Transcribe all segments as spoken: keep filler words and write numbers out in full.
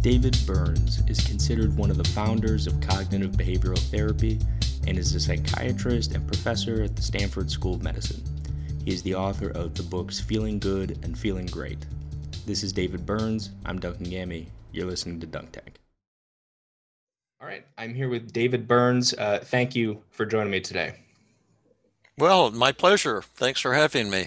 David Burns is considered one of the founders of cognitive behavioral therapy and is a psychiatrist and professor at the Stanford School of Medicine. He is the author of the books Feeling Good and Feeling Great. This is David Burns. I'm Duncan Gammy. You're listening to Dunk Tech. All right, I'm here with David Burns. Uh, thank you for joining me today. Well, my pleasure. Thanks for having me.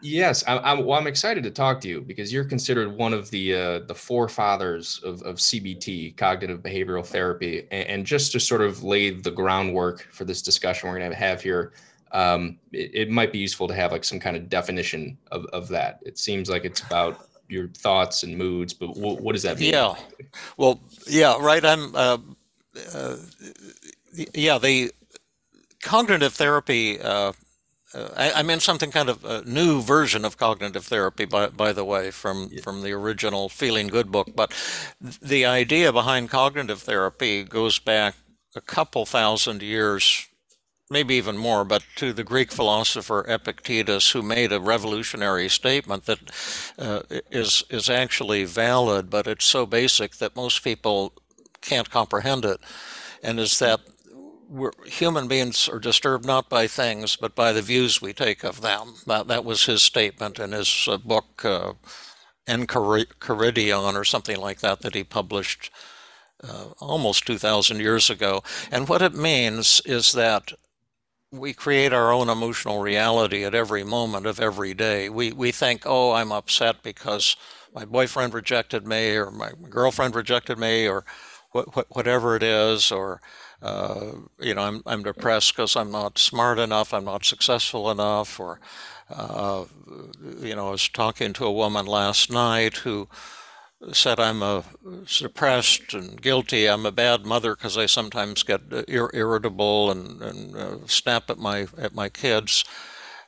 Yes, I, I, well, I'm excited to talk to you because you're considered one of the uh, the forefathers of, of C B T, cognitive behavioral therapy. And, and just to sort of lay the groundwork for this discussion we're going to have here, um, it, it might be useful to have like some kind of definition of, of that. It seems like it's about your thoughts and moods, but w- what does that mean? Yeah, well, yeah, right. I'm, uh, uh, yeah, the cognitive therapy. Uh, Uh, I, I'm in something kind of a new version of cognitive therapy, by, by the way, from, yeah. from the original Feeling Good book. But the idea behind cognitive therapy goes back a couple thousand years, maybe even more, but to the Greek philosopher Epictetus, who made a revolutionary statement that uh, is is actually valid, but it's so basic that most people can't comprehend it, and is that We're, human beings are disturbed not by things, but by the views we take of them. That, that was his statement in his uh, book, uh, Enchiridion, or something like that, that he published uh, almost two thousand years ago. And what it means is that we create our own emotional reality at every moment of every day. We, we think, oh, I'm upset because my boyfriend rejected me, or my girlfriend rejected me, or wh- wh- whatever it is, or... Uh, you know, I'm I'm depressed because I'm not smart enough, I'm not successful enough, or, uh, you know, I was talking to a woman last night who said I'm a suppressed and guilty, I'm a bad mother because I sometimes get ir- irritable and, and uh, snap at my at my kids,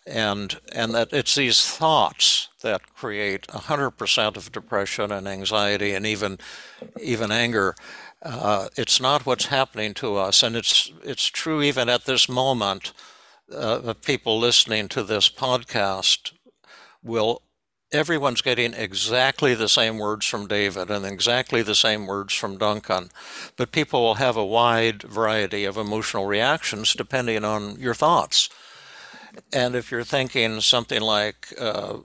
and and that it's these thoughts that create one hundred percent of depression and anxiety and even even anger. Uh, it's not what's happening to us, and it's it's true even at this moment. Uh, people listening to this podcast will, everyone's getting exactly the same words from David and exactly the same words from Duncan, but people will have a wide variety of emotional reactions depending on your thoughts. And if you're thinking something like, uh,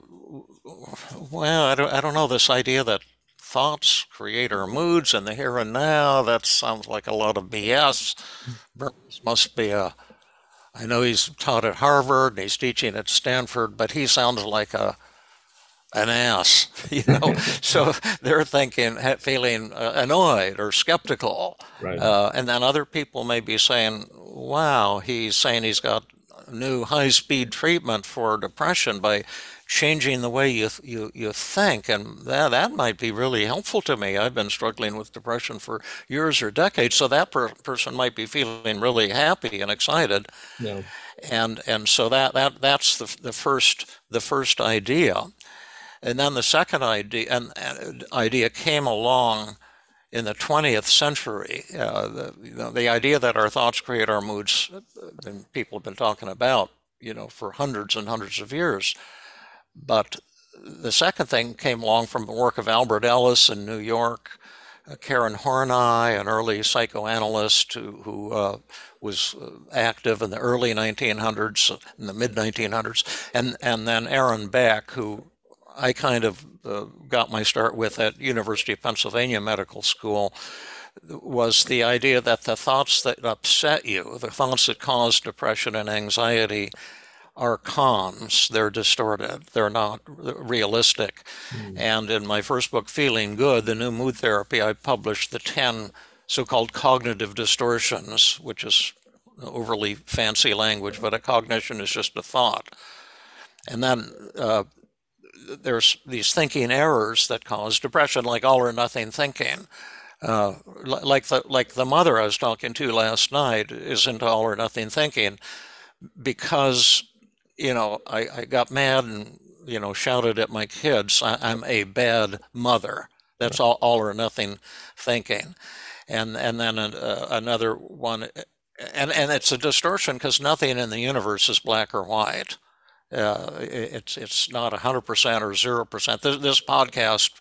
well, I don't I don't know, this idea that thoughts create our moods and the here and now, that sounds like a lot of B S. Burns must be a, I know he's taught at Harvard and he's teaching at Stanford, but he sounds like a an ass, you know. So they're thinking, feeling annoyed or skeptical. Right. Uh, and then other people may be saying, wow, he's saying he's got new high-speed treatment for depression by changing the way you you you think, and that that might be really helpful to me. I've been struggling with depression for years or decades, so that per- person might be feeling really happy and excited. Yeah. And and so that that that's the the first the first idea, and then the second idea and uh, idea came along in the twentieth century. Uh, the you know, the idea that our thoughts create our moods, and people have been talking about you know for hundreds and hundreds of years. But the second thing came along from the work of Albert Ellis in New York, uh, Karen Horney, an early psychoanalyst who, who uh, was active in the early nineteen hundreds, in the mid nineteen hundreds, and, and then Aaron Beck, who I kind of uh, got my start with at University of Pennsylvania Medical School, was the idea that the thoughts that upset you, the thoughts that cause depression and anxiety, are cons. They're distorted. They're not realistic. Mm. And in my first book, Feeling Good: The New Mood Therapy, I published the ten so-called cognitive distortions, which is overly fancy language, but a cognition is just a thought. And then uh, there's these thinking errors that cause depression, like all or nothing thinking. Uh, like the like the mother I was talking to last night is into all or nothing thinking because you know, I, I got mad and, you know, shouted at my kids. I, I'm a bad mother. That's all, all or nothing thinking. And and then uh, another one, and, and it's a distortion because nothing in the universe is black or white. Uh, it's it's not one hundred percent or zero percent. This, this podcast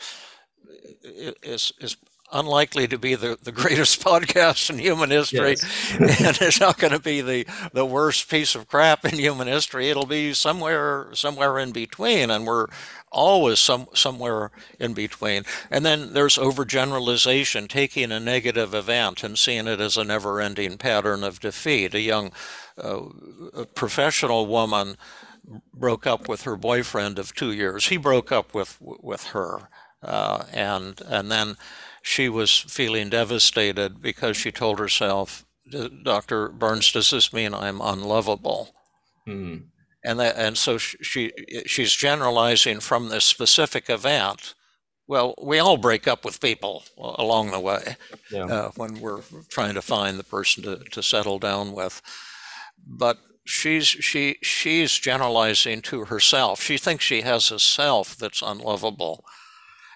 is, is unlikely to be the, the greatest podcast in human history, yes. And it's not going to be the, the worst piece of crap in human history. It'll be somewhere somewhere in between, and we're always some somewhere in between. And then there's overgeneralization, taking a negative event and seeing it as a never-ending pattern of defeat. A young uh, a professional woman broke up with her boyfriend of two years. He broke up with with her, uh, and and then she was feeling devastated because she told herself, "Doctor Burns, does this mean I'm unlovable?" Mm-hmm. And that, and so she she's generalizing from this specific event. Well, we all break up with people along the way, yeah. uh, when we're trying to find the person to, to settle down with, but. She's she she's generalizing to herself. She thinks she has a self that's unlovable,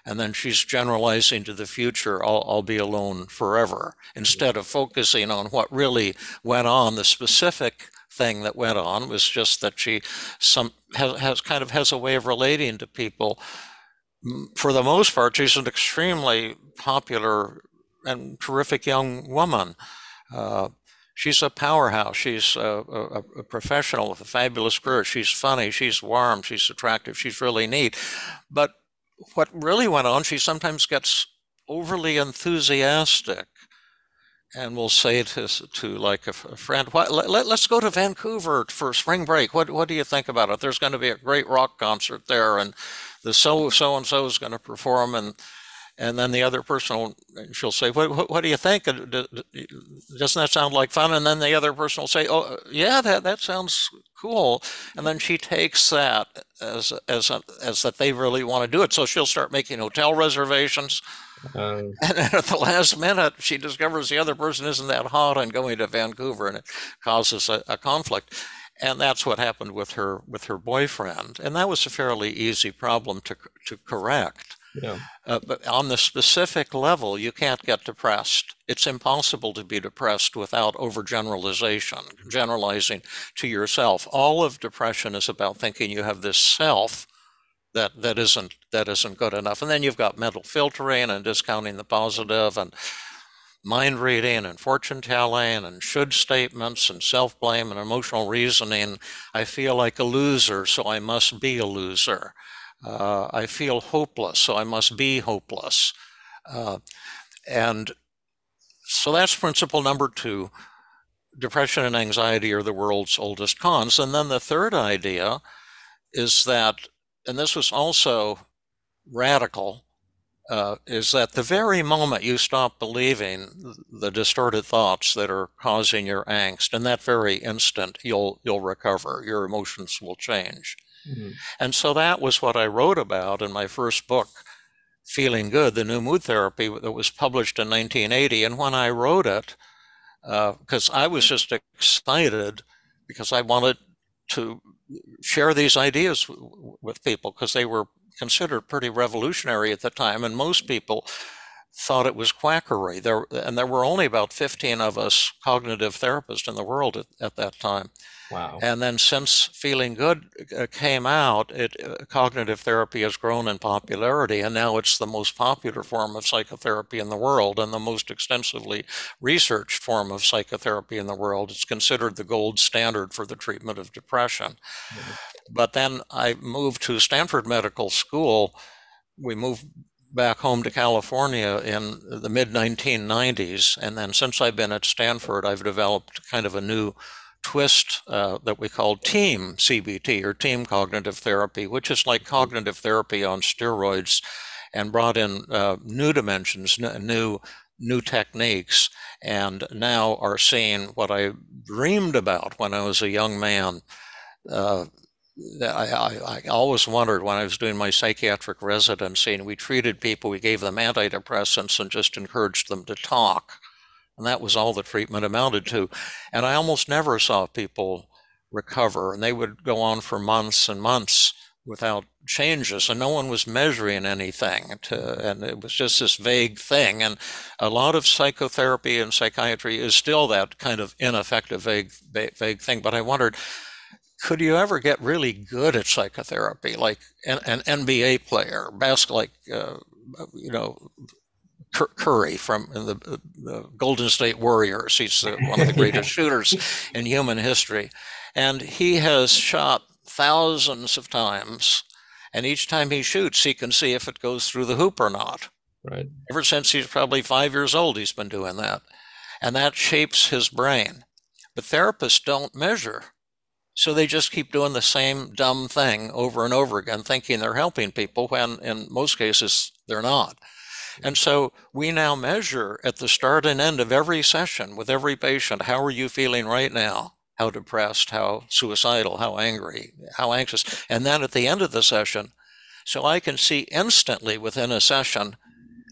and then she's generalizing to the future. I'll I'll be alone forever. Instead of focusing on what really went on, the specific thing that went on was just that she some has, has kind of has a way of relating to people. For the most part, she's an extremely popular and terrific young woman. Uh, She's a powerhouse. She's a, a, a professional with a fabulous career. She's funny. She's warm. She's attractive. She's really neat. But what really went on, she sometimes gets overly enthusiastic and will say to, to like a, a friend, what, let, let's go to Vancouver for spring break. What, what do you think about it? There's going to be a great rock concert there, and the so, so-and-so is going to perform, and And then the other person, will, she'll say, what, what, what do you think? Doesn't that sound like fun? And then the other person will say, oh, yeah, that, that sounds cool. And then she takes that as as as that they really want to do it. So she'll start making hotel reservations. Um, and at the last minute, she discovers the other person isn't that hot on going to Vancouver, and it causes a, a conflict. And that's what happened with her with her boyfriend. And that was a fairly easy problem to to correct. Yeah. Uh, but on the specific level, you can't get depressed. It's impossible to be depressed without overgeneralization, generalizing to yourself. All of depression is about thinking you have this self that that isn't that isn't good enough. And then you've got mental filtering and discounting the positive and mind reading and fortune telling and should statements and self-blame and emotional reasoning. I feel like a loser, so I must be a loser. Uh, I feel hopeless, so I must be hopeless. Uh, and so that's principle number two. Depression and anxiety are the world's oldest cons. And then the third idea is that, and this was also radical, uh, is that the very moment you stop believing the distorted thoughts that are causing your angst, in that very instant, you'll, you'll recover. Your emotions will change. Mm-hmm. And so that was what I wrote about in my first book, Feeling Good: The New Mood Therapy, that was published in nineteen eighty. And when I wrote it, because uh, I was just excited because I wanted to share these ideas w- with people, because they were considered pretty revolutionary at the time. And most people thought it was quackery. There, and there were only about fifteen of us cognitive therapists in the world at, at that time. Wow. And then since Feeling Good came out, it, uh, cognitive therapy has grown in popularity, and now it's the most popular form of psychotherapy in the world and the most extensively researched form of psychotherapy in the world. It's considered the gold standard for the treatment of depression. Mm-hmm. But then I moved to Stanford Medical School. We moved back home to California in the mid nineteen nineties, and then since I've been at Stanford, I've developed kind of a new twist uh, that we call team C B T, or team cognitive therapy, which is like cognitive therapy on steroids, and brought in uh, new dimensions, n- new new techniques, and now are seeing what I dreamed about when I was a young man. Uh, I, I, I always wondered when I was doing my psychiatric residency, and we treated people, we gave them antidepressants and just encouraged them to talk. And that was all the treatment amounted to. And I almost never saw people recover. And they would go on for months and months without changes. And no one was measuring anything. To, and it was just this vague thing. And a lot of psychotherapy and psychiatry is still that kind of ineffective, vague, vague thing. But I wondered, could you ever get really good at psychotherapy? Like an, an N B A player, bas- like, uh, you know, Curry from the, the, the Golden State Warriors. He's the, one of the greatest shooters in human history. And he has shot thousands of times. And each time he shoots, he can see if it goes through the hoop or not. Right. Ever since he's probably five years old, he's been doing that. And that shapes his brain. But therapists don't measure. So they just keep doing the same dumb thing over and over again, thinking they're helping people when in most cases they're not. And so we now measure at the start and end of every session with every patient, how are you feeling right now? How depressed, how suicidal, how angry, how anxious. And then at the end of the session, so I can see instantly within a session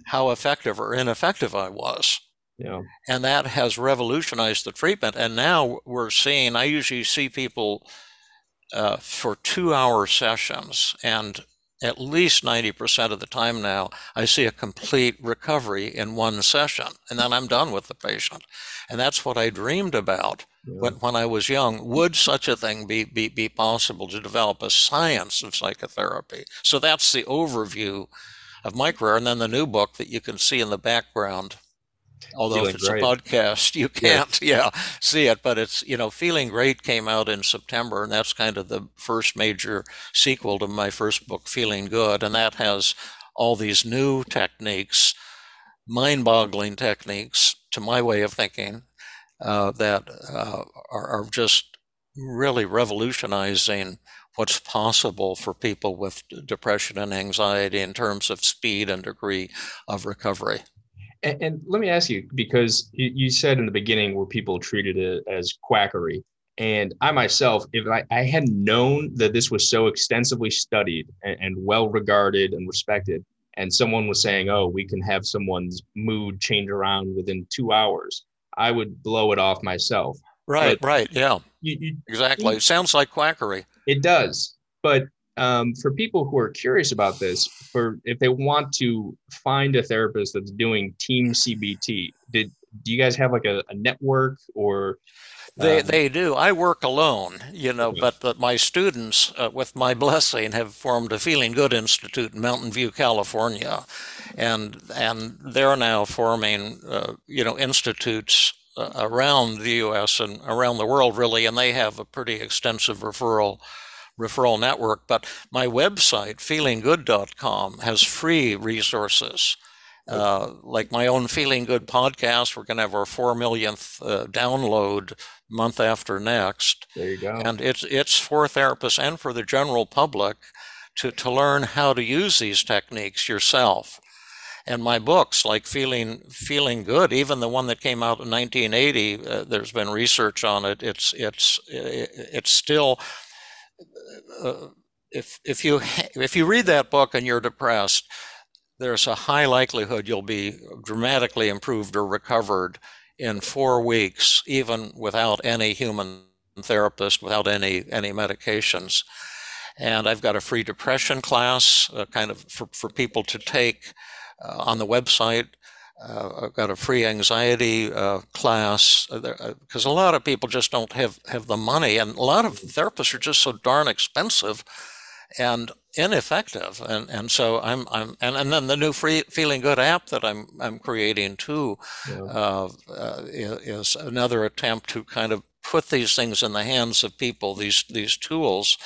how effective or ineffective I was. Yeah. And that has revolutionized the treatment. And now we're seeing, I usually see people uh, for two hour sessions, and at least ninety percent of the time now, I see a complete recovery in one session, and then I'm done with the patient. And that's what I dreamed about yeah. when, when I was young. Would such a thing be, be, be possible to develop a science of psychotherapy? So that's the overview of my career. And then the new book that you can see in the background. Although Feeling if it's great. A podcast, you can't, yeah. yeah, see it. But it's, you know, Feeling Great came out in September, and that's kind of the first major sequel to my first book, Feeling Good. And that has all these new techniques, mind-boggling techniques, to my way of thinking, uh, that uh, are, are just really revolutionizing what's possible for people with depression and anxiety in terms of speed and degree of recovery. And, and let me ask you, because you, you said in the beginning where people treated it as quackery, and I myself, if I, I had known that this was so extensively studied and, and well regarded and respected, and someone was saying, oh, we can have someone's mood change around within two hours, I would blow it off myself. Right, but right, yeah, you, you, exactly. You, it sounds like quackery. It does, but Um, for people who are curious about this, for if they want to find a therapist that's doing team C B T, did do you guys have like a, a network or? Um... They they do. I work alone, you know, but the, my students, uh, with my blessing, have formed a Feeling Good Institute in Mountain View, California, and and they're now forming, uh, you know, institutes uh, around the U S and around the world, really, and they have a pretty extensive referral. referral network. But my website, feeling good dot com, has free resources, uh, like my own Feeling Good podcast. We're going to have our four millionth uh, download month after next. There you go. And it's it's for therapists and for the general public to, to learn how to use these techniques yourself. And my books, like Feeling Feeling Good, even the one that came out in nineteen eighty, uh, there's been research on it. It's it's it's still Uh, if if you if you read that book and you're depressed, there's a high likelihood you'll be dramatically improved or recovered in four weeks, even without any human therapist, without any any medications. And I've got a free depression class, uh, kind of for for people to take uh, on the website. Uh, I've got a free anxiety uh, class, because uh, a lot of people just don't have, have the money, and a lot of therapists are just so darn expensive and ineffective. And and so I'm I'm and, and then the new free Feeling Good app that I'm I'm creating too, yeah. uh, uh, is another attempt to kind of put these things in the hands of people, these these tools.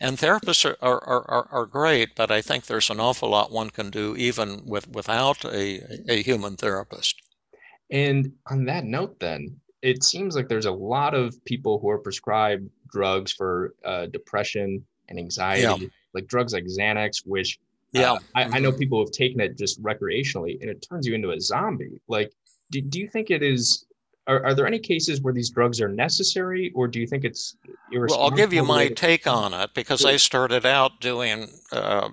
And therapists are, are, are, are great, but I think there's an awful lot one can do even with, without a, a human therapist. And on that note, then, it seems like there's a lot of people who are prescribed drugs for uh, depression and anxiety, yeah. like drugs like Xanax, which uh, yeah. I, I know people have taken it just recreationally, and it turns you into a zombie. Like, do, do you think it is... Are, are there any cases where these drugs are necessary, or do you think it's irresponsible? Well, I'll give you my take on it, because yeah. I started out doing uh,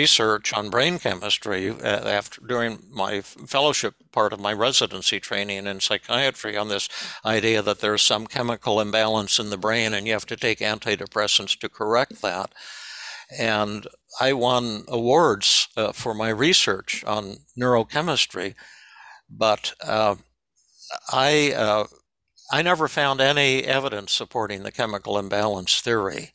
research on brain chemistry uh, after during my fellowship part of my residency training in psychiatry, on this idea that there's some chemical imbalance in the brain and you have to take antidepressants to correct that. And I won awards uh, for my research on neurochemistry, but uh, I uh, I never found any evidence supporting the chemical imbalance theory.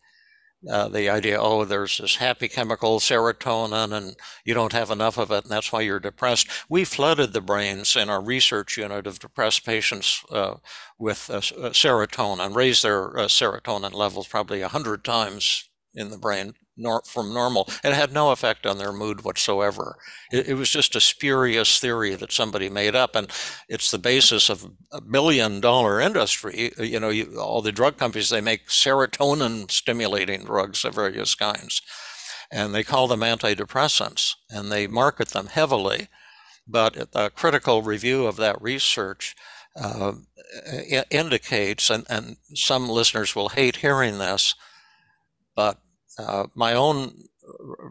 uh, the idea, oh, there's this happy chemical, serotonin, and you don't have enough of it, and that's why you're depressed. We flooded the brains in our research unit of depressed patients uh, with uh, serotonin, raised their uh, serotonin levels probably one hundred times in the brain nor from normal. It had no effect on their mood whatsoever. It, it was just a spurious theory that somebody made up, and it's the basis of a billion dollar industry. You know, you, all the drug companies, they make serotonin stimulating drugs of various kinds, and they call them antidepressants, and they market them heavily. But a critical review of that research uh, indicates, and, and some listeners will hate hearing this, but uh, my own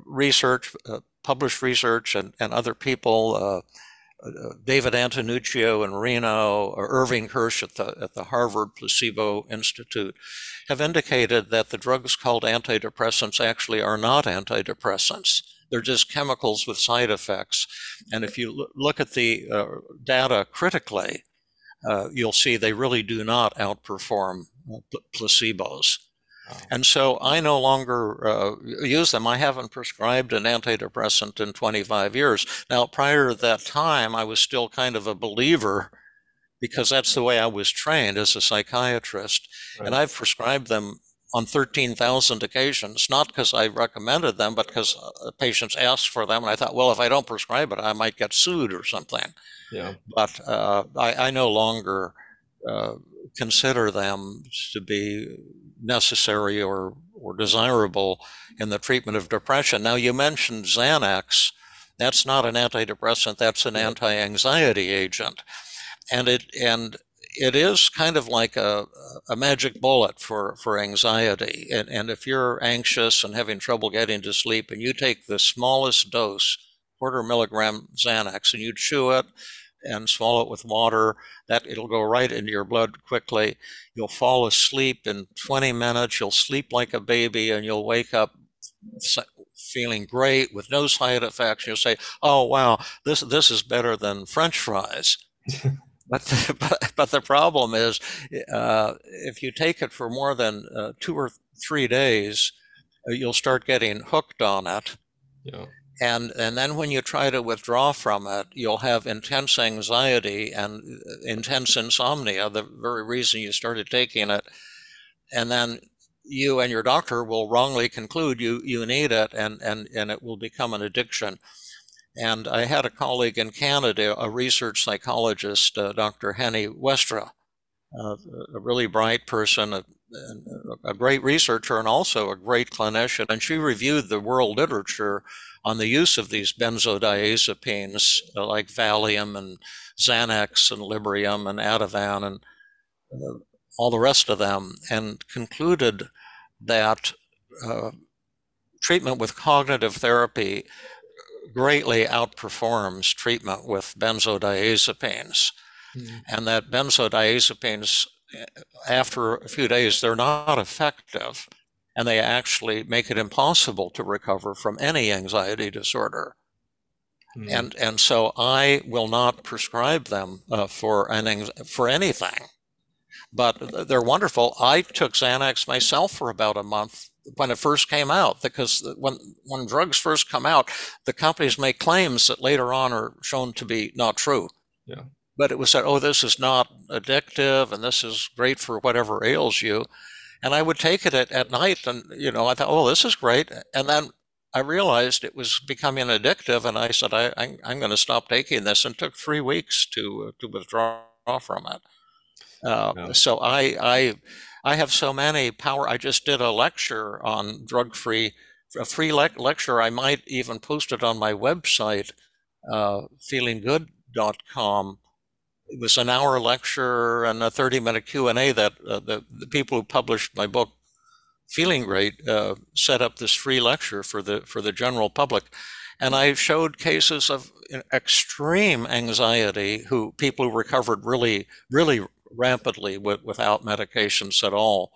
research, uh, published research, and, and other people, uh, uh, David Antonuccio in Reno, or Irving Hirsch at the, at the Harvard Placebo Institute, have indicated that the drugs called antidepressants actually are not antidepressants. They're just chemicals with side effects. And if you look at the uh, data critically, uh, you'll see they really do not outperform pl- placebos. And so I no longer uh, use them. I haven't prescribed an antidepressant in twenty-five years. Now, prior to that time, I was still kind of a believer because that's the way I was trained as a psychiatrist. Right. And I've prescribed them on thirteen thousand occasions, not because I recommended them, but because uh, patients asked for them. And I thought, well, if I don't prescribe it, I might get sued or something. Yeah. But uh, I, I no longer uh, consider them to be necessary or, or desirable in the treatment of depression. Now, you mentioned Xanax. That's not an antidepressant, that's an anti-anxiety agent. And it and it is kind of like a, a magic bullet for, for anxiety. And, and if you're anxious and having trouble getting to sleep and you take the smallest dose, quarter milligram Xanax, and you chew it and swallow it with water, that it'll go right into your blood quickly. You'll fall asleep in twenty minutes. You'll sleep like a baby, and you'll wake up feeling great with no side effects. You'll say, "Oh wow, this this is better than French fries." But the, but, but the problem is, uh, if you take it for more than uh, two or three days, you'll start getting hooked on it. Yeah. And and then when you try to withdraw from it, you'll have intense anxiety and intense insomnia, the very reason you started taking it. And then you and your doctor will wrongly conclude you, you need it, and, and, and it will become an addiction. And I had a colleague in Canada, a research psychologist, uh, Doctor Henny Westra, uh, a really bright person, a, a great researcher, and also a great clinician. And she reviewed the world literature on the use of these benzodiazepines uh, like Valium and Xanax and Librium and Ativan and uh, all the rest of them, and concluded that uh, treatment with cognitive therapy greatly outperforms treatment with benzodiazepines. Mm-hmm. And that benzodiazepines, after a few days, they're not effective. And they actually make it impossible to recover from any anxiety disorder. Mm. And and so I will not prescribe them uh, for an, for anything. But they're wonderful. I took Xanax myself for about a month when it first came out, because when, when drugs first come out, the companies make claims that later on are shown to be not true. Yeah. But it was said, oh, this is not addictive, and this is great for whatever ails you. And I would take it at, at night, and, you know, I thought, oh, this is great. And then I realized it was becoming addictive, and I said, I, I'm, I'm going to stop taking this, and took three weeks to uh, to withdraw from it. Uh, no. So I, I I have so many power. I just did a lecture on drug-free, a free le- lecture. I might even post it on my website, uh, feeling good dot com. It was an hour lecture and a thirty-minute Q and A that uh, the, the people who published my book, Feeling Great, uh, set up this free lecture for the for the general public. And I showed cases of extreme anxiety, who people who recovered really, really rapidly with, without medications at all.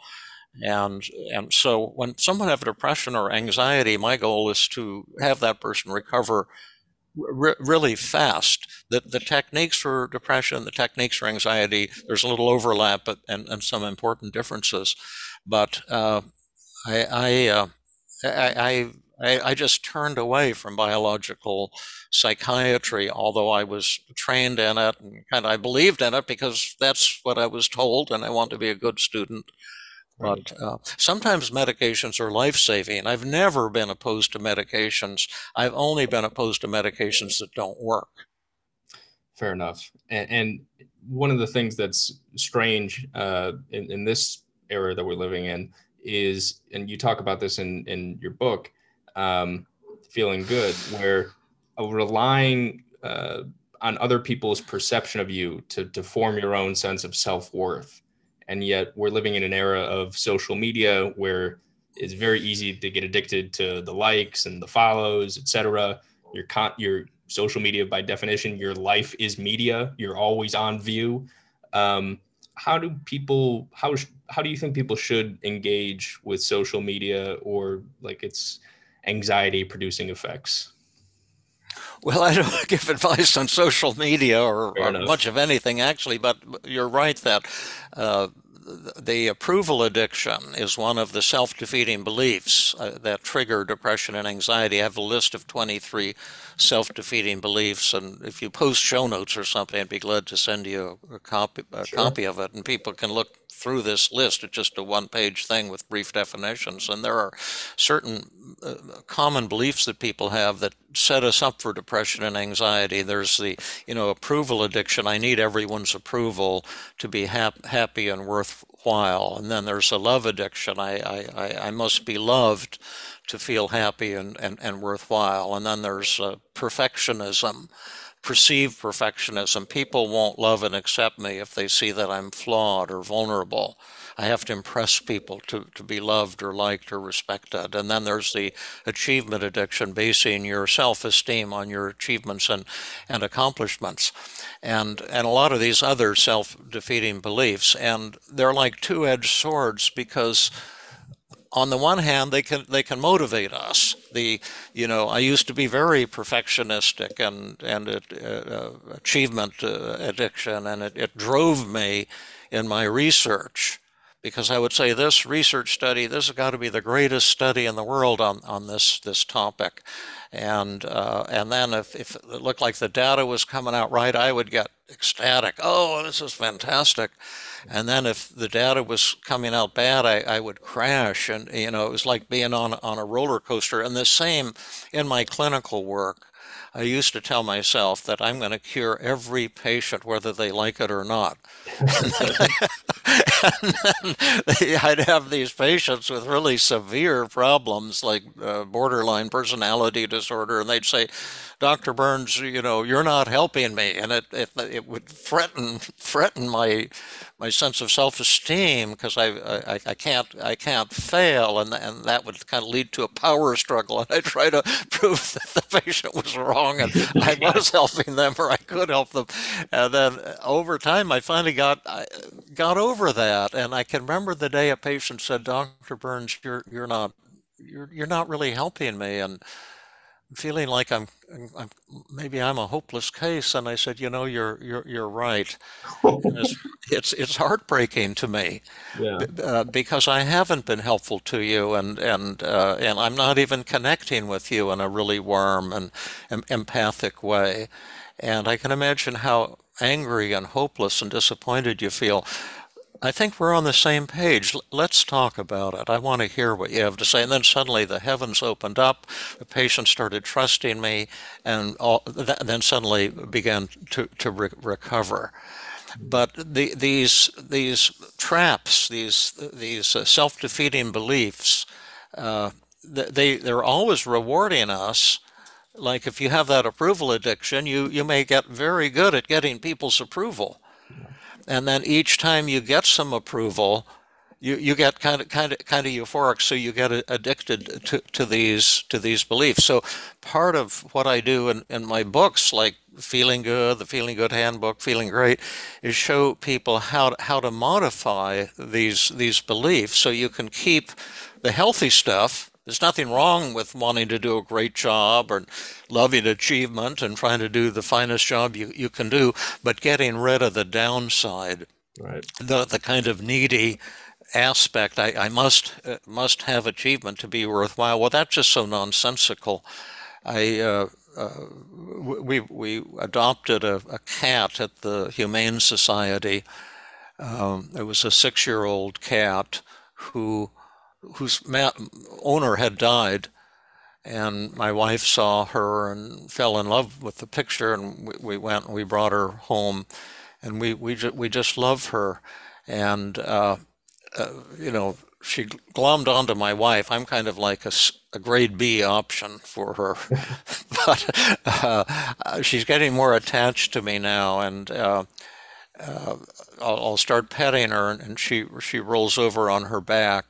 And and so when someone has depression or anxiety, my goal is to have that person recover really fast. The, the techniques for depression, the techniques for anxiety, there's a little overlap, but, and, and some important differences. But uh, I I, uh, I I I just turned away from biological psychiatry, although I was trained in it and kind of I believed in it because that's what I was told, and I want to be a good student. But uh, sometimes medications are life-saving. I've never been opposed to medications. I've only been opposed to medications that don't work. Fair enough. And, and one of the things that's strange uh, in, in this era that we're living in is, and you talk about this in, in your book, um, Feeling Good, where relying uh, on other people's perception of you to, to form your own sense of self-worth. And yet we're living in an era of social media where it's very easy to get addicted to the likes and the follows, et cetera. Your, con- your social media, by definition, your life is media. You're always on view. Um, how do people, how, how do you think people should engage with social media or like its anxiety producing effects? Well, I don't give advice on social media or, or much of anything, actually, but you're right that uh, the approval addiction is one of the self-defeating beliefs uh, that trigger depression and anxiety. I have a list of twenty-three self-defeating beliefs, and if you post show notes or something, I'd be glad to send you a copy, a sure. copy of it, and people can look through this list. It's just a one-page thing with brief definitions, and there are certain uh, common beliefs that people have that set us up for depression and anxiety. There's the, you know, approval addiction. I need everyone's approval to be hap- happy and worthwhile. And then there's a love addiction. I, I, I must be loved to feel happy and, and, and worthwhile. And then there's uh, perfectionism. Perceived perfectionism. People won't love and accept me if they see that I'm flawed or vulnerable. I have to impress people to, to be loved or liked or respected. And then there's the achievement addiction, basing your self-esteem on your achievements and, and accomplishments. And, and a lot of these other self-defeating beliefs. And they're like two-edged swords because on the one hand, they can they can motivate us. The you know I used to be very perfectionistic and and it, uh, achievement uh, addiction, and it, it drove me in my research because I would say this research study this has got to be the greatest study in the world on on this this topic, and uh, and then if if it looked like the data was coming out right, I would get ecstatic. Oh, this is fantastic. And then if the data was coming out bad, I, I would crash. And, you know, it was like being on, on a roller coaster. And the same in my clinical work. I used to tell myself that I'm going to cure every patient, whether they like it or not. And then I'd have these patients with really severe problems like uh, borderline personality disorder, and they'd say, Doctor Burns, you know, you're not helping me. And it it, it would threaten threaten my my sense of self-esteem because I, I I can't I can't fail, and and that would kind of lead to a power struggle. And I try to prove that the patient was wrong and I was helping them or I could help them. And then over time, I finally got I got over that. And I can remember the day a patient said, Doctor Burns, you're you're not you're you're not really helping me, and feeling like I'm, I'm maybe I'm a hopeless case. And I said, you know, you're you're you're right. It's, it's it's heartbreaking to me, yeah. uh, because I haven't been helpful to you, and and uh, and I'm not even connecting with you in a really warm and em- empathic way. And I can imagine how angry and hopeless and disappointed you feel. I think we're on the same page. Let's talk about it. I want to hear what you have to say. And then suddenly the heavens opened up. The patient started trusting me, and all, th- then suddenly began to, to re- recover. But the, these these traps, these these uh, self-defeating beliefs, uh, they they're always rewarding us. Like if you have that approval addiction, you you may get very good at getting people's approval. And then each time you get some approval, you, you get kind of kind of kind of euphoric, so you get addicted to, to these to these beliefs. So part of what I do in, in my books, like Feeling Good, the Feeling Good Handbook, Feeling Great, is show people how to, how to modify these these beliefs so you can keep the healthy stuff. There's nothing wrong with wanting to do a great job or loving achievement and trying to do the finest job you, you can do, but getting rid of the downside, right. the the kind of needy aspect, I, I must uh, must have achievement to be worthwhile. Well, that's just so nonsensical. I uh, uh, we we adopted a, a cat at the Humane Society. Um, it was a six-year-old cat who whose ma owner had died, and my wife saw her and fell in love with the picture, and we, we went and we brought her home, and we we ju we just love her, and uh, uh, you know, she glommed onto my wife. I'm kind of like a, a grade B option for her, but uh, she's getting more attached to me now, and uh, uh, I'll, I'll start petting her, and she she rolls over on her back.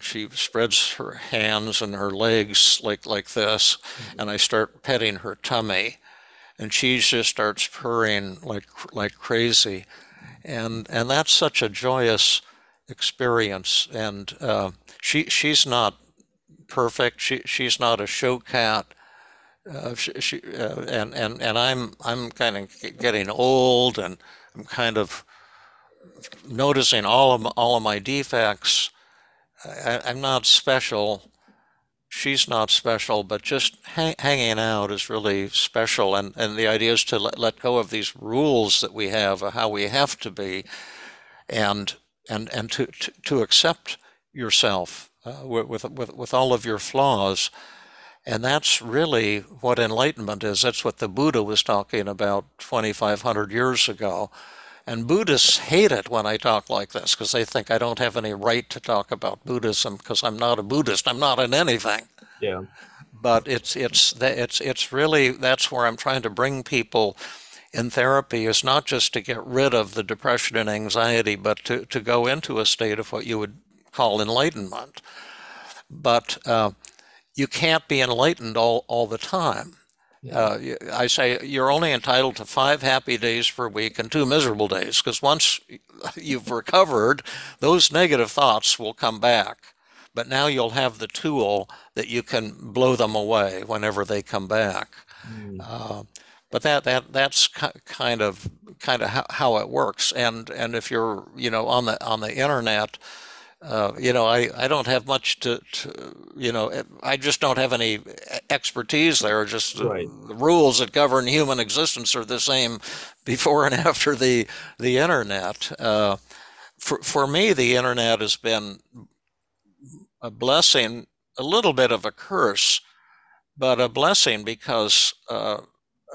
She spreads her hands and her legs like like this, mm-hmm. and I start petting her tummy, and she just starts purring like like crazy, and and that's such a joyous experience. And uh, she she's not perfect. She she's not a show cat. Uh, she, she uh, and and and I'm I'm kind of getting old, and I'm kind of noticing all of all of my defects. I, I'm not special, she's not special, but just hang, hanging out is really special. And, and the idea is to let, let go of these rules that we have, of how we have to be, and and and to to, to accept yourself uh, with with with all of your flaws. And that's really what enlightenment is. That's what the Buddha was talking about twenty-five hundred years ago. And Buddhists hate it when I talk like this, because they think I don't have any right to talk about Buddhism, because I'm not a Buddhist. I'm not in anything. Yeah. But it's it's it's it's really, that's where I'm trying to bring people in therapy, is not just to get rid of the depression and anxiety, but to to go into a state of what you would call enlightenment. But uh, you can't be enlightened all all the time. Uh, I say you're only entitled to five happy days per week and two miserable days, because once you've recovered, those negative thoughts will come back. But now you'll have the tool that you can blow them away whenever they come back. Mm. Uh, but that that that's kind of kind of how, how it works. And and if you're you know on the on the internet. Uh, you know, I, I don't have much to, to, you know, I just don't have any expertise there. Just right. the, the rules that govern human existence are the same before and after the the internet. Uh, for, for me, the internet has been a blessing, a little bit of a curse, but a blessing, because uh,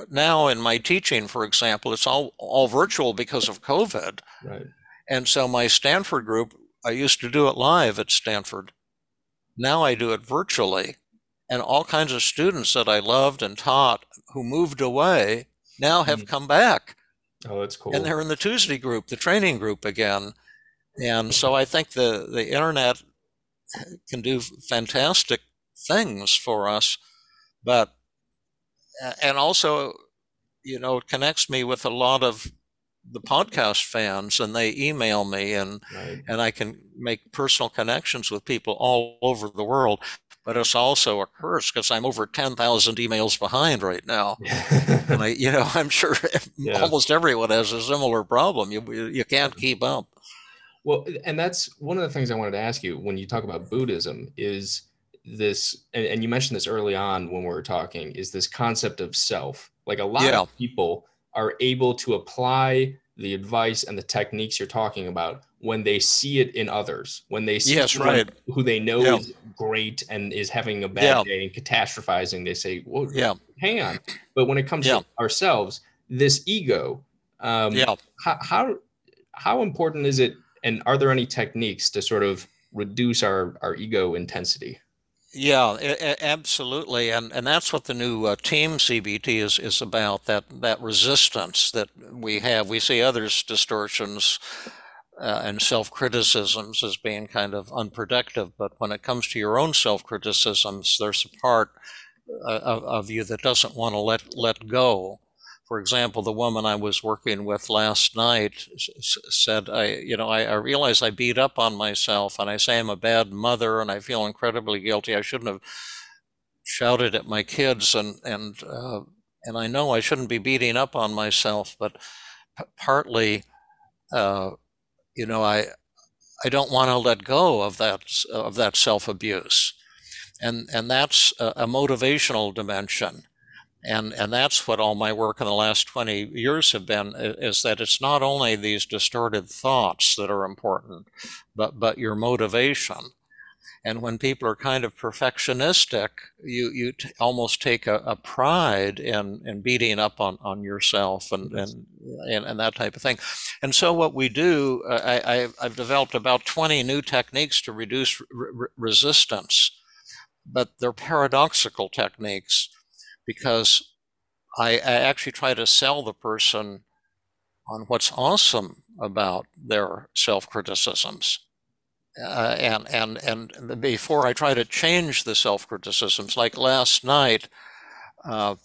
now in my teaching, for example, it's all, all virtual because of COVID. Right. And so my Stanford group, I used to do it live at Stanford. Now I do it virtually. And all kinds of students that I loved and taught who moved away now have come back. Oh, that's cool. And they're in the Tuesday group, the training group again. And so I think the, the internet can do fantastic things for us. But, and also, you know, it connects me with a lot of the podcast fans, and they email me, and right. and I can make personal connections with people all over the world. But it's also a curse, because I'm over ten thousand emails behind right now. And I, you know, I'm sure yeah. almost everyone has a similar problem. You, you can't keep up. Well, and that's one of the things I wanted to ask you when you talk about Buddhism is this, and, and you mentioned this early on when we were talking, is this concept of self. Like a lot yeah. of people are able to apply the advice and the techniques you're talking about when they see it in others, when they see yes, right. who they know yeah. is great and is having a bad yeah. day and catastrophizing, they say, well, yeah. hang on. But when it comes yeah. to ourselves, this ego, um, yeah. how, how, how important is it? And are there any techniques to sort of reduce our, our ego intensity? Yeah, absolutely, and and that's what the new uh, team C B T is is about. That that resistance that we have, we see others' distortions uh, and self-criticisms as being kind of unproductive, but when it comes to your own self-criticisms, there's a part uh, of, of you that doesn't want to let let go. For example, the woman I was working with last night said, I, you know, I, I realize I beat up on myself, and I say I'm a bad mother, and I feel incredibly guilty. I shouldn't have shouted at my kids, and and uh, and I know I shouldn't be beating up on myself, but partly, uh, you know, I I don't want to let go of that of that self-abuse, and and that's a, a motivational dimension, and and that's what all my work in the last twenty years have been, is that it's not only these distorted thoughts that are important, but but your motivation. And when people are kind of perfectionistic, you you t almost take a, a pride in, in beating up on, on yourself and, yes. and, and and that type of thing. And so what we do, uh, I, I've developed about twenty new techniques to reduce re resistance, but they're paradoxical techniques, because I, I actually try to sell the person on what's awesome about their self-criticisms. Uh, and, and, and before I try to change the self-criticisms, like last night, uh,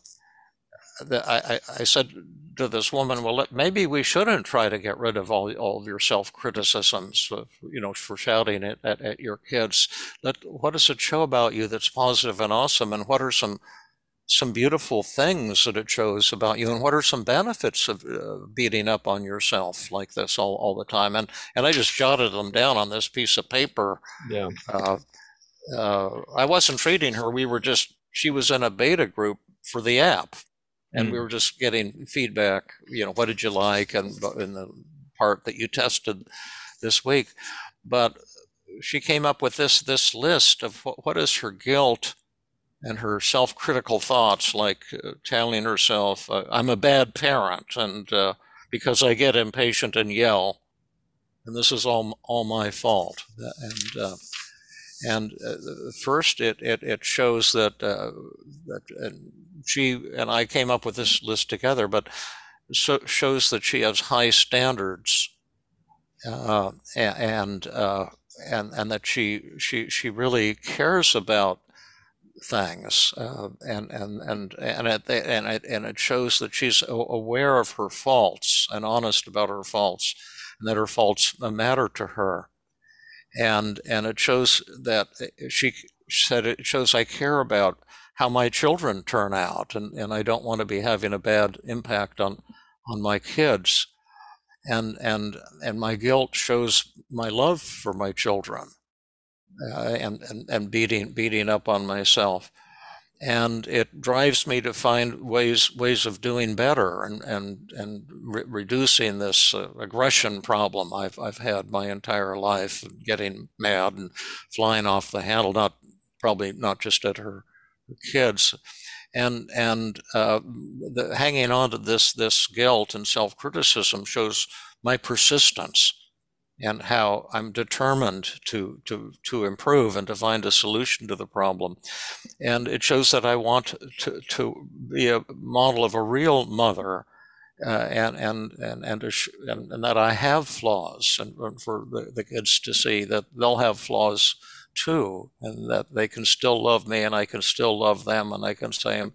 the, I, I said to this woman, well, let, maybe we shouldn't try to get rid of all, all of your self-criticisms, uh, you know, for shouting at, at, at your kids. Let, what does it show about you that's positive and awesome? And what are some, some beautiful things that it shows about you? And what are some benefits of uh, beating up on yourself like this all, all the time? And and I just jotted them down on this piece of paper. Yeah. Uh, uh, I wasn't treating her. We were just, she was in a beta group for the app, and mm. we were just getting feedback, you know, what did you like? And in the part that you tested this week, but she came up with this, this list of what, what is her guilt and her self-critical thoughts, like uh, telling herself, uh, I'm a bad parent, and uh, because I get impatient and yell, and this is all, all my fault. And, uh, and uh, first, it, it, it shows that, uh, that and she and I came up with this list together, but so shows that she has high standards, uh, and, uh, and, and that she, she, she really cares about things, uh, and and and and it, and it and it shows that she's aware of her faults and honest about her faults, and that her faults matter to her, and and it shows that she said it shows I care about how my children turn out, and and I don't want to be having a bad impact on on my kids, and and and my guilt shows my love for my children. Uh, and, and, and beating beating up on myself, and it drives me to find ways ways of doing better, and and and re reducing this uh, aggression problem I've I've had my entire life, getting mad and flying off the handle, not probably not just at her, her kids, and and uh, the, hanging on to this this guilt and self-criticism shows my persistence, and how I'm determined to, to, to improve and to find a solution to the problem. And it shows that I want to, to be a model of a real mother, uh, and, and, and, and, sh and, and that I have flaws, and, and for the, the kids to see that they'll have flaws too, and that they can still love me, and I can still love them, and I can say, I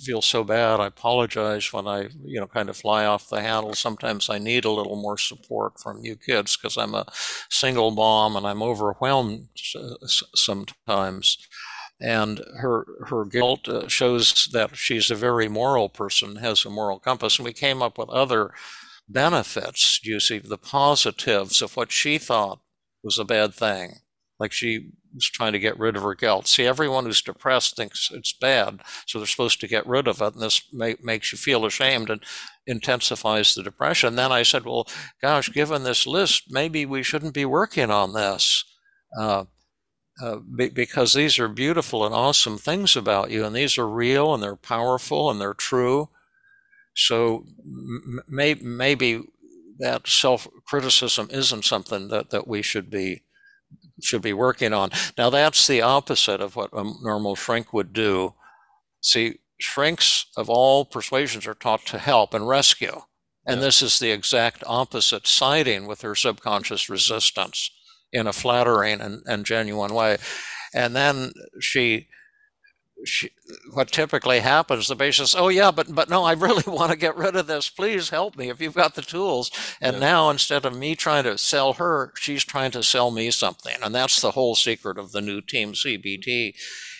feel so bad, I apologize when I, you know, kind of fly off the handle. Sometimes I need a little more support from you kids, because I'm a single mom and I'm overwhelmed uh, sometimes. And her her guilt uh, shows that she's a very moral person, has a moral compass, and we came up with other benefits. You see, the positives of what she thought was a bad thing. Like she was trying to get rid of her guilt. See, everyone who's depressed thinks it's bad, so they're supposed to get rid of it, and this make, makes you feel ashamed and intensifies the depression. And then I said, well, gosh, given this list, maybe we shouldn't be working on this, uh, uh, be, because these are beautiful and awesome things about you, and these are real, and they're powerful, and they're true. So m may maybe that self-criticism isn't something that, that we should be should be working on. Now, that's the opposite of what a normal shrink would do. See, shrinks of all persuasions are taught to help and rescue. And yeah. This is the exact opposite, siding with her subconscious resistance in a flattering and, and genuine way. And then she, she, what typically happens, the patient says, oh yeah, but, but no, I really want to get rid of this. Please help me if you've got the tools. And yeah. Now, instead of me trying to sell her, she's trying to sell me something. And that's the whole secret of the new team C B T.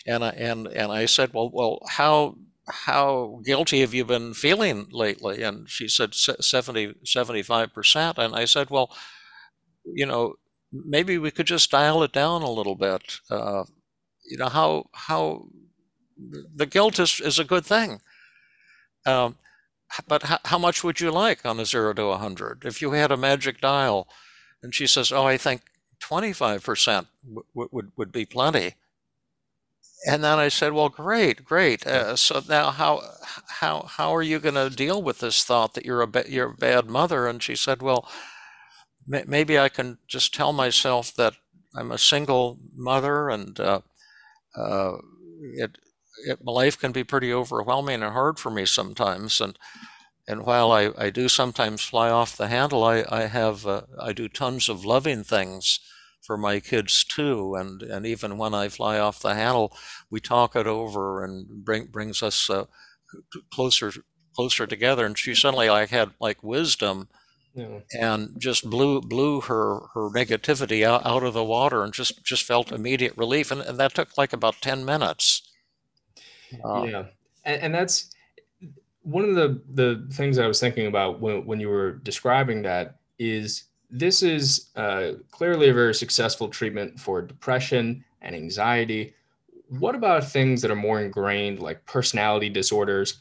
And I, and, and I said, well, well, how, how guilty have you been feeling lately? And she said seventy, seventy-five percent. And I said, well, you know, maybe we could just dial it down a little bit. Uh, you know, how how the guilt is, is a good thing. Um, but how, how much would you like on a zero to one hundred? If you had a magic dial and she says, oh, I think twenty-five percent w- w- would be plenty. And then I said, well, great, great. Uh, so now how how how are you going to deal with this thought that you're a, ba- you're a bad mother? And she said, well, m- maybe I can just tell myself that I'm a single mother and uh, uh, it, it, my life can be pretty overwhelming and hard for me sometimes. And and while I, I do sometimes fly off the handle, I, I, have, uh, I do tons of loving things for my kids too, and and even when I fly off the handle, we talk it over and bring brings us uh, closer closer together. And she suddenly like had like wisdom, yeah. and just blew blew her her negativity out, out of the water, and just just felt immediate relief. And, and that took like about ten minutes. Uh, yeah, and, and that's one of the the things I was thinking about when when you were describing that is. This is uh, clearly a very successful treatment for depression and anxiety. What about things that are more ingrained, like personality disorders?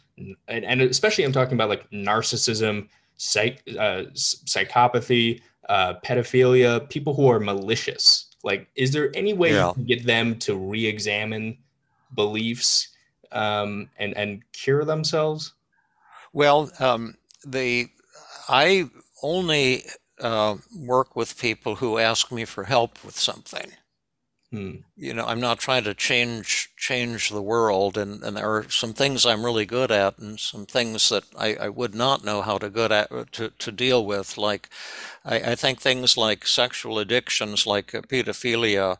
And, and especially I'm talking about like narcissism, psych, uh, psychopathy, uh, pedophilia, people who are malicious. Like, is there any way yeah. you can get them to re-examine beliefs um, and, and cure themselves? Well, um, the I only... Uh, work with people who ask me for help with something. Hmm. You know, I'm not trying to change change the world, and, and there are some things I'm really good at, and some things that I, I would not know how to good at to, to deal with. Like, I, I think things like sexual addictions, like pedophilia,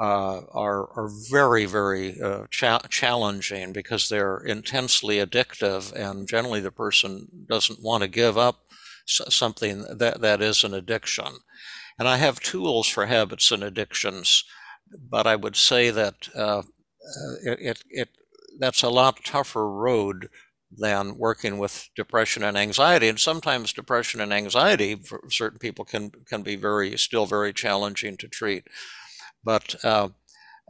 uh, are are very very uh, cha- challenging because they're intensely addictive, and generally the person doesn't want to give up something that that is an addiction. And I have tools for habits and addictions, but I would say that uh, it, it it that's a lot tougher road than working with depression and anxiety. And sometimes depression and anxiety for certain people can can be very still very challenging to treat. But uh,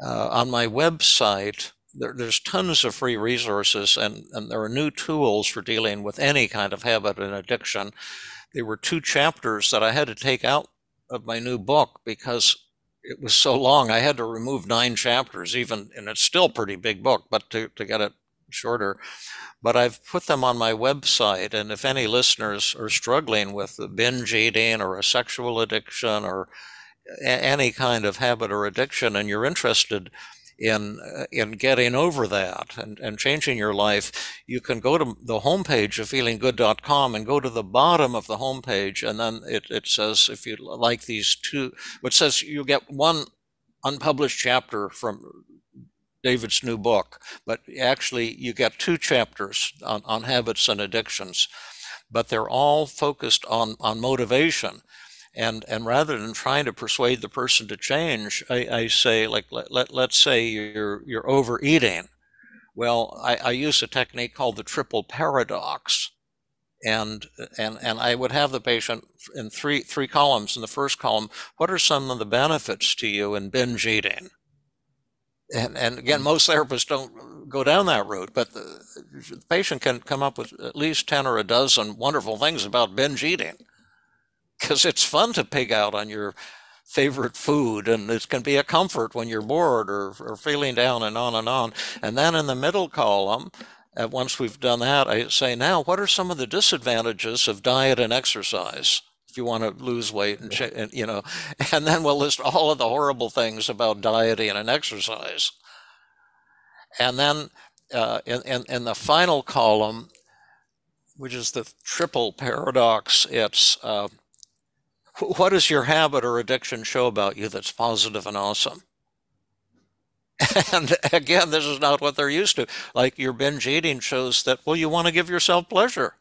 uh, on my website, There, there's tons of free resources, and, and there are new tools for dealing with any kind of habit and addiction. There were two chapters that I had to take out of my new book because it was so long. I had to remove nine chapters, even, and it's still a pretty big book, but to, to get it shorter. But I've put them on my website, and if any listeners are struggling with binge eating or a sexual addiction or a- any kind of habit or addiction, and you're interested in in getting over that and, and changing your life, you can go to the homepage of feeling good dot com and go to the bottom of the homepage, and then it, it says, if you like these two, it says you get one unpublished chapter from David's new book, but actually you get two chapters on, on habits and addictions, but they're all focused on, on motivation. And and rather than trying to persuade the person to change, I, I say, like, let, let, let's say you're you're overeating. Well, I, I use a technique called the triple paradox. And, and and I would have the patient in three three columns. In the first column, what are some of the benefits to you in binge eating? And, and again, most therapists don't go down that route, but the, the patient can come up with at least ten or a dozen wonderful things about binge eating. Because it's fun to pig out on your favorite food, and it can be a comfort when you're bored or, or feeling down, and on and on. And then in the middle column, uh, once we've done that, I say, now, what are some of the disadvantages of diet and exercise? If you want to lose weight, and, ch- and you know, and then we'll list all of the horrible things about dieting and exercise. And then uh, in, in, in the final column, which is the triple paradox, it's... Uh, what does your habit or addiction show about you that's positive and awesome? And again, this is not what they're used to. Like, your binge eating shows that, well, you want to give yourself pleasure.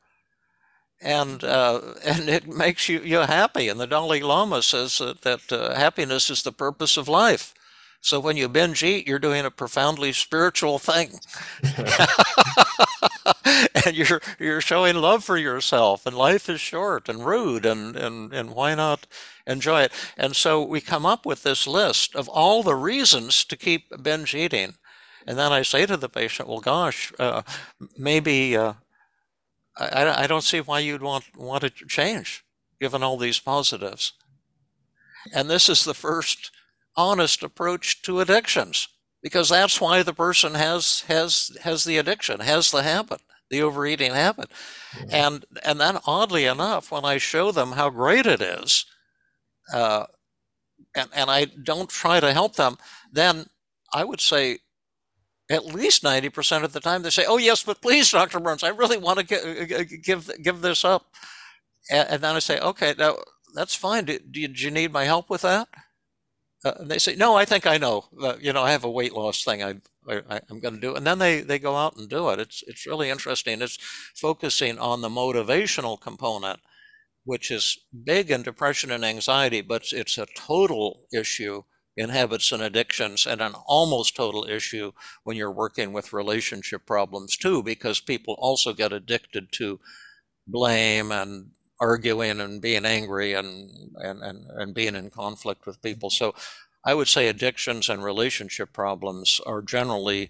And uh, and it makes you, you happy. And the Dalai Lama says that, that uh, happiness is the purpose of life. So when you binge eat, you're doing a profoundly spiritual thing. And you're you're showing love for yourself, and life is short and rude, and, and, and why not enjoy it? And so we come up with this list of all the reasons to keep binge eating. And then I say to the patient, well, gosh, uh, maybe uh, I, I don't see why you'd want, want it to change, given all these positives. And this is the first honest approach to addictions, because that's why the person has has has the addiction, has the habit, the overeating habit. Mm-hmm. And and then oddly enough, when I show them how great it is, uh, and, and I don't try to help them, then I would say at least ninety percent of the time they say, oh, yes, but please, Doctor Burns, I really want to give, give, give this up. And, and then I say, okay, now that's fine. Do, do, you, do you need my help with that? Uh, and they say, no, I think I know. Uh, you know, I have a weight loss thing I, I, I'm going to do. And then they, they go out and do it. It's, it's really interesting. It's focusing on the motivational component, which is big in depression and anxiety, but it's a total issue in habits and addictions, and an almost total issue when you're working with relationship problems too, because people also get addicted to blame and arguing and being angry and, and, and, and being in conflict with people. So I would say addictions and relationship problems are generally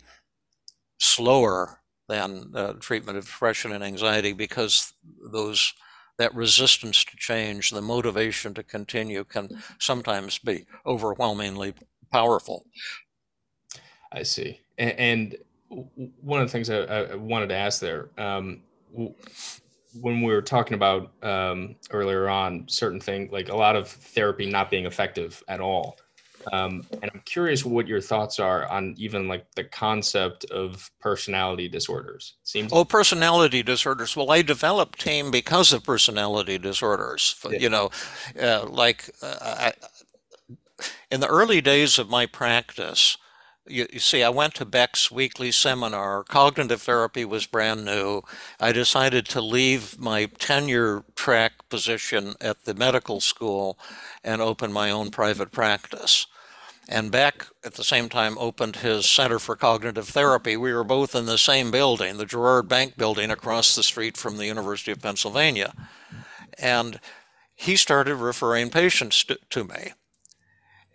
slower than uh, treatment of depression and anxiety, because those that resistance to change, the motivation to continue, can sometimes be overwhelmingly powerful. I see. And one of the things I wanted to ask there, um, when we were talking about um, earlier on, certain things, like a lot of therapy not being effective at all. Um, and I'm curious what your thoughts are on even like the concept of personality disorders. Seems oh, personality disorders. Well, I developed team because of personality disorders. Yeah. You know, uh, like uh, I, in the early days of my practice, you, you see, I went to Beck's weekly seminar. Cognitive therapy was brand new. I decided to leave my tenure track position at the medical school and open my own private practice. And Beck, at the same time, opened his Center for Cognitive Therapy. We were both in the same building, the Gerard Bank building across the street from the University of Pennsylvania. And he started referring patients to, to me.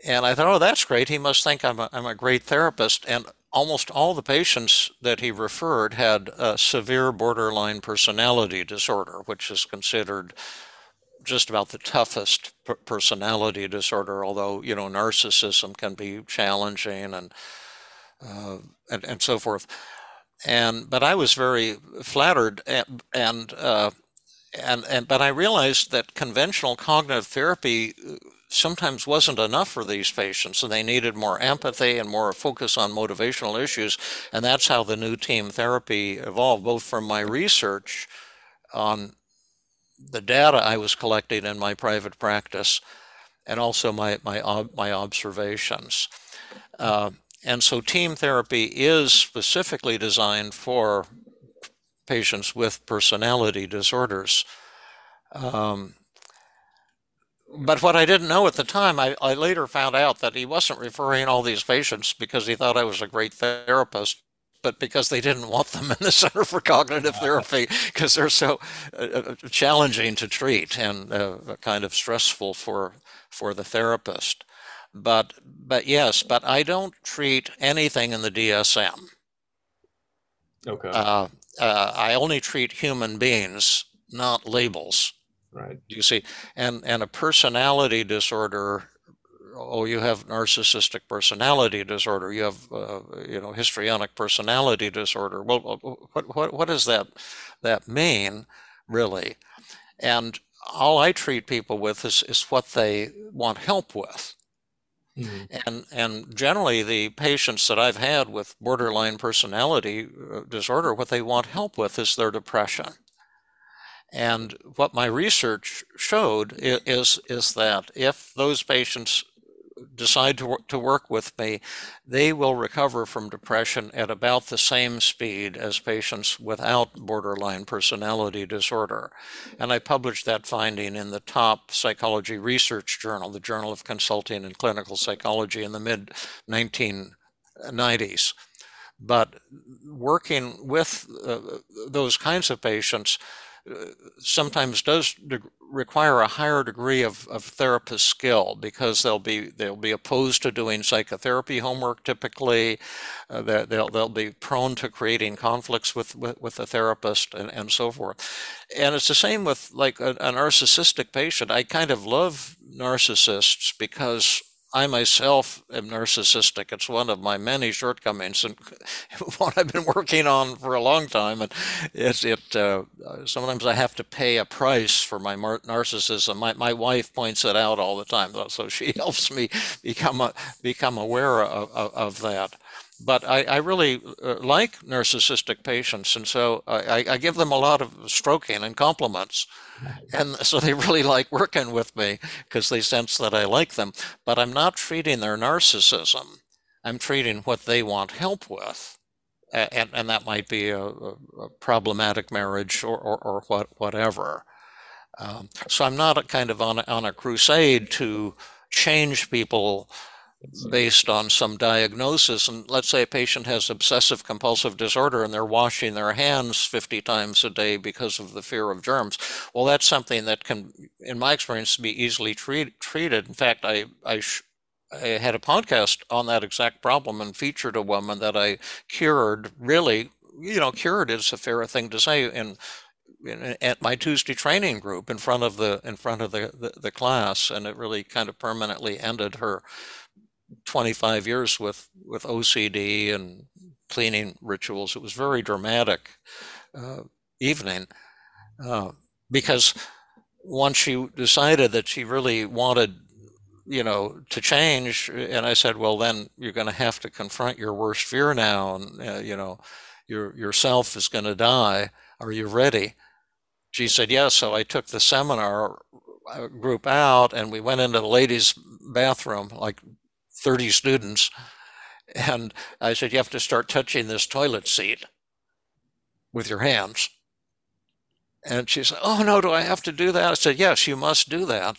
And I thought, oh, that's great. He must think I'm a, I'm a great therapist. And almost all the patients that he referred had a severe borderline personality disorder, which is considered just about the toughest personality disorder, although, you know, narcissism can be challenging and, uh, and, and so forth. And, but I was very flattered and, and, uh, and, and, but I realized that conventional cognitive therapy sometimes wasn't enough for these patients, and they needed more empathy and more focus on motivational issues. And that's how the new team therapy evolved, both from my research on the data I was collecting in my private practice, and also my my my observations. Uh, and so team therapy is specifically designed for patients with personality disorders. Um, but what I didn't know at the time, I, I later found out that he wasn't referring all these patients because he thought I was a great therapist, but because they didn't want them in the Center for Cognitive Therapy, because they're so uh, challenging to treat and uh, kind of stressful for for the therapist. But but yes, but I don't treat anything in the D S M. Okay. Uh, uh, I only treat human beings, not labels. Right. You see, and and a personality disorder. Oh, you have narcissistic personality disorder. You have, uh, you know, histrionic personality disorder. Well, what what what does that that mean, really? And all I treat people with is is what they want help with. Mm-hmm. And and generally, the patients that I've had with borderline personality disorder, what they want help with is their depression. And what my research showed is is that if those patients decide to, to work with me, they will recover from depression at about the same speed as patients without borderline personality disorder. And I published that finding in the top psychology research journal, the Journal of Consulting and Clinical Psychology, in the mid nineteen nineties. But working with uh, those kinds of patients sometimes does require a higher degree of, of therapist skill, because they'll be they'll be opposed to doing psychotherapy homework typically. Uh, they'll they'll be prone to creating conflicts with with, with the therapist and, and so forth. And it's the same with like a, a narcissistic patient. I kind of love narcissists because I myself am narcissistic. It's one of my many shortcomings, and what I've been working on for a long time. And it, it uh, sometimes I have to pay a price for my narcissism. My my wife points it out all the time, so she helps me become a, become aware of, of, of that. But I, I really like narcissistic patients, and so I, I give them a lot of stroking and compliments. And so they really like working with me because they sense that I like them. But I'm not treating their narcissism. I'm treating what they want help with. And, and that might be a, a problematic marriage or, or, or what, whatever. Um, so I'm not a kind of on a, on a crusade to change people based on some diagnosis. And let's say a patient has obsessive compulsive disorder and they're washing their hands fifty times a day because of the fear of germs. Well, that's something that can, in my experience, be easily treat, treated. In fact, I, I, sh I had a podcast on that exact problem and featured a woman that I cured. Really, you know, cured is a fair thing to say, in at my Tuesday training group in front of the in front of the, the, the class. And it really kind of permanently ended her twenty-five years with, with O C D and cleaning rituals. It was very dramatic uh, evening uh, because once she decided that she really wanted, you know, to change, and I said, well, then you're going to have to confront your worst fear now, and uh, you know, your yourself is going to die. Are you ready? She said, yes. So I took the seminar group out, and we went into the ladies' bathroom, like thirty students, and I said, you have to start touching this toilet seat with your hands. And she said, oh no, do I have to do that? I said, yes, you must do that.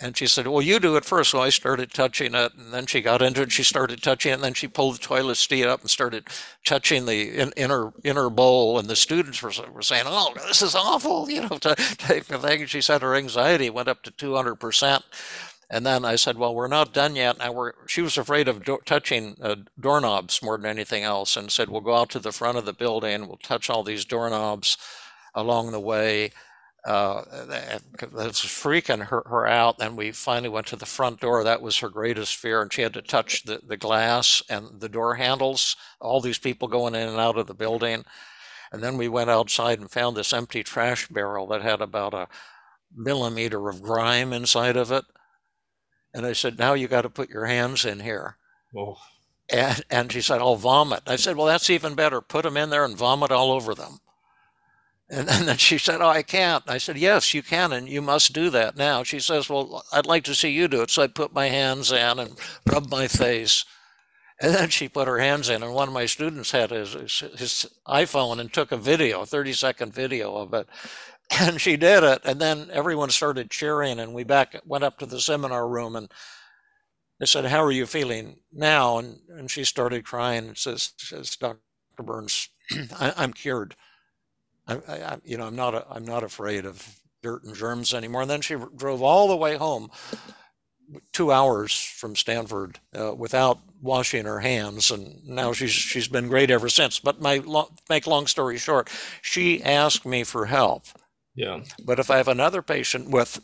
And she said, well, you do it first. So I started touching it, and then she got into it, she started touching it, and then she pulled the toilet seat up and started touching the in, inner inner bowl, and the students were, were saying, oh, this is awful, you know, type of thing. She said her anxiety went up to two hundred percent. And then I said, well, we're not done yet. Now we're, she was afraid of do touching uh, doorknobs more than anything else, and said, we'll go out to the front of the building. We'll touch all these doorknobs along the way. Uh, that was freaking her, her out. Then we finally went to the front door. That was her greatest fear. And she had to touch the, the glass and the door handles, all these people going in and out of the building. And then we went outside and found this empty trash barrel that had about a millimeter of grime inside of it. And I said, now you got to put your hands in here. Oh. And, and she said, I'll vomit. I said, well, that's even better. Put them in there and vomit all over them. And, and then she said, oh, I can't. I said, yes, you can, and you must do that now. She says, well, I'd like to see you do it. So I put my hands in and rubbed my face. And then she put her hands in, and one of my students had his, his, his iPhone and took a video, a thirty second video of it. And she did it, and then everyone started cheering, and we back went up to the seminar room, and I said, how are you feeling now? And, and she started crying and says, says Doctor Burns, I, I'm cured. I, I, you know, I'm not, a, I'm not afraid of dirt and germs anymore. And then she drove all the way home, two hours from Stanford, uh, without washing her hands, and now she's she's been great ever since. But my lo make long story short, she asked me for help. Yeah. But if I have another patient with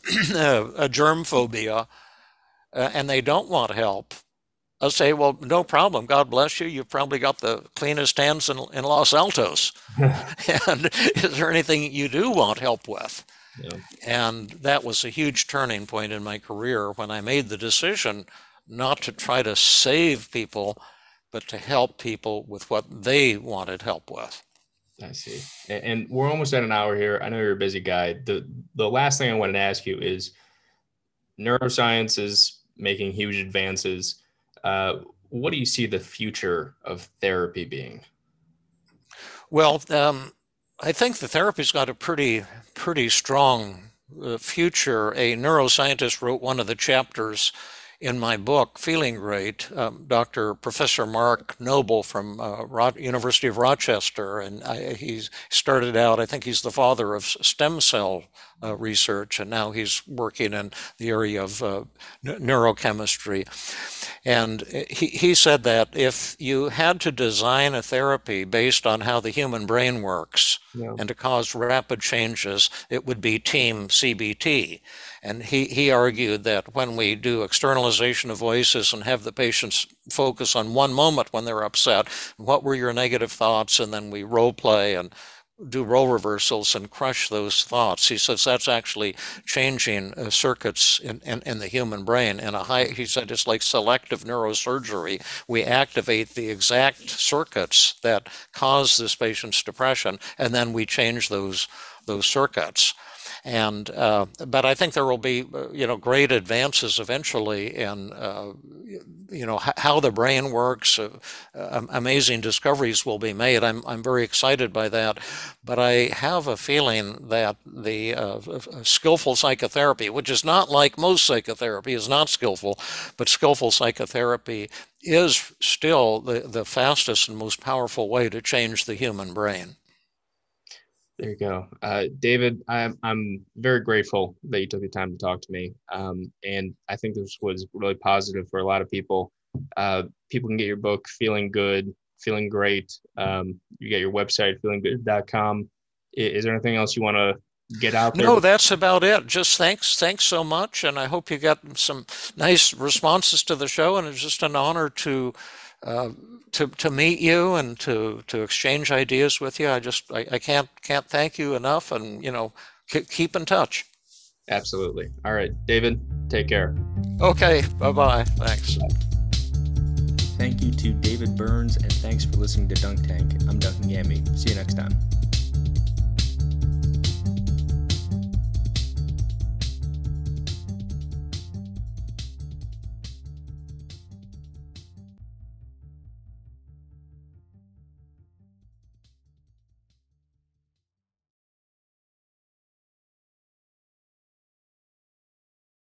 a germ phobia uh, and they don't want help, I'll say, well, no problem. God bless you. You've probably got the cleanest hands in, in Los Altos. And is there anything you do want help with? Yeah. And that was a huge turning point in my career when I made the decision not to try to save people, but to help people with what they wanted help with. I see. And we're almost at an hour here. I know you're a busy guy. The, the last thing I wanted to ask you is neuroscience is making huge advances. Uh, what do you see the future of therapy being? Well, um, I think the therapy's got a pretty, pretty strong uh, future. A neuroscientist wrote one of the chapters in my book, Feeling Great, um, Doctor Professor Mark Noble from uh, Ro- University of Rochester, and I, he's started out, I think he's the father of stem cell uh, research, and now he's working in the area of uh, n- neurochemistry. And he, he said that if you had to design a therapy based on how the human brain works, yeah, and to cause rapid changes, it would be team C B T. And he, he argued that when we do externalization of voices and have the patients focus on one moment when they're upset, what were your negative thoughts, and then we role play and do role reversals and crush those thoughts. He says that's actually changing uh, circuits in, in, in the human brain. And a high, he said it's like selective neurosurgery. We activate the exact circuits that cause this patient's depression, and then we change those those circuits. And uh, but I think there will be, you know, great advances eventually in, uh, you know, h- how the brain works. Uh, uh, amazing discoveries will be made. I'm I'm very excited by that. But I have a feeling that the uh, skillful psychotherapy, which is not like most psychotherapy, is not skillful, but skillful psychotherapy is still the, the fastest and most powerful way to change the human brain. There you go. Uh, David, I'm, I'm very grateful that you took the time to talk to me. Um, and I think this was really positive for a lot of people. Uh, people can get your book, Feeling Good, Feeling Great. Um, you get your website, feeling good dot com. Is, is there anything else you want to get out there? No, that's about it. Just thanks. Thanks so much. And I hope you got some nice responses to the show. And it's just an honor to uh, to, to meet you and to, to exchange ideas with you. I just, I, I can't, can't thank you enough, and, you know, c- keep in touch. Absolutely. All right, David, take care. Okay. Bye-bye. Thanks. Thank you to David Burns, and thanks for listening to Dunk Tank. I'm Duncan Gammy. See you next time.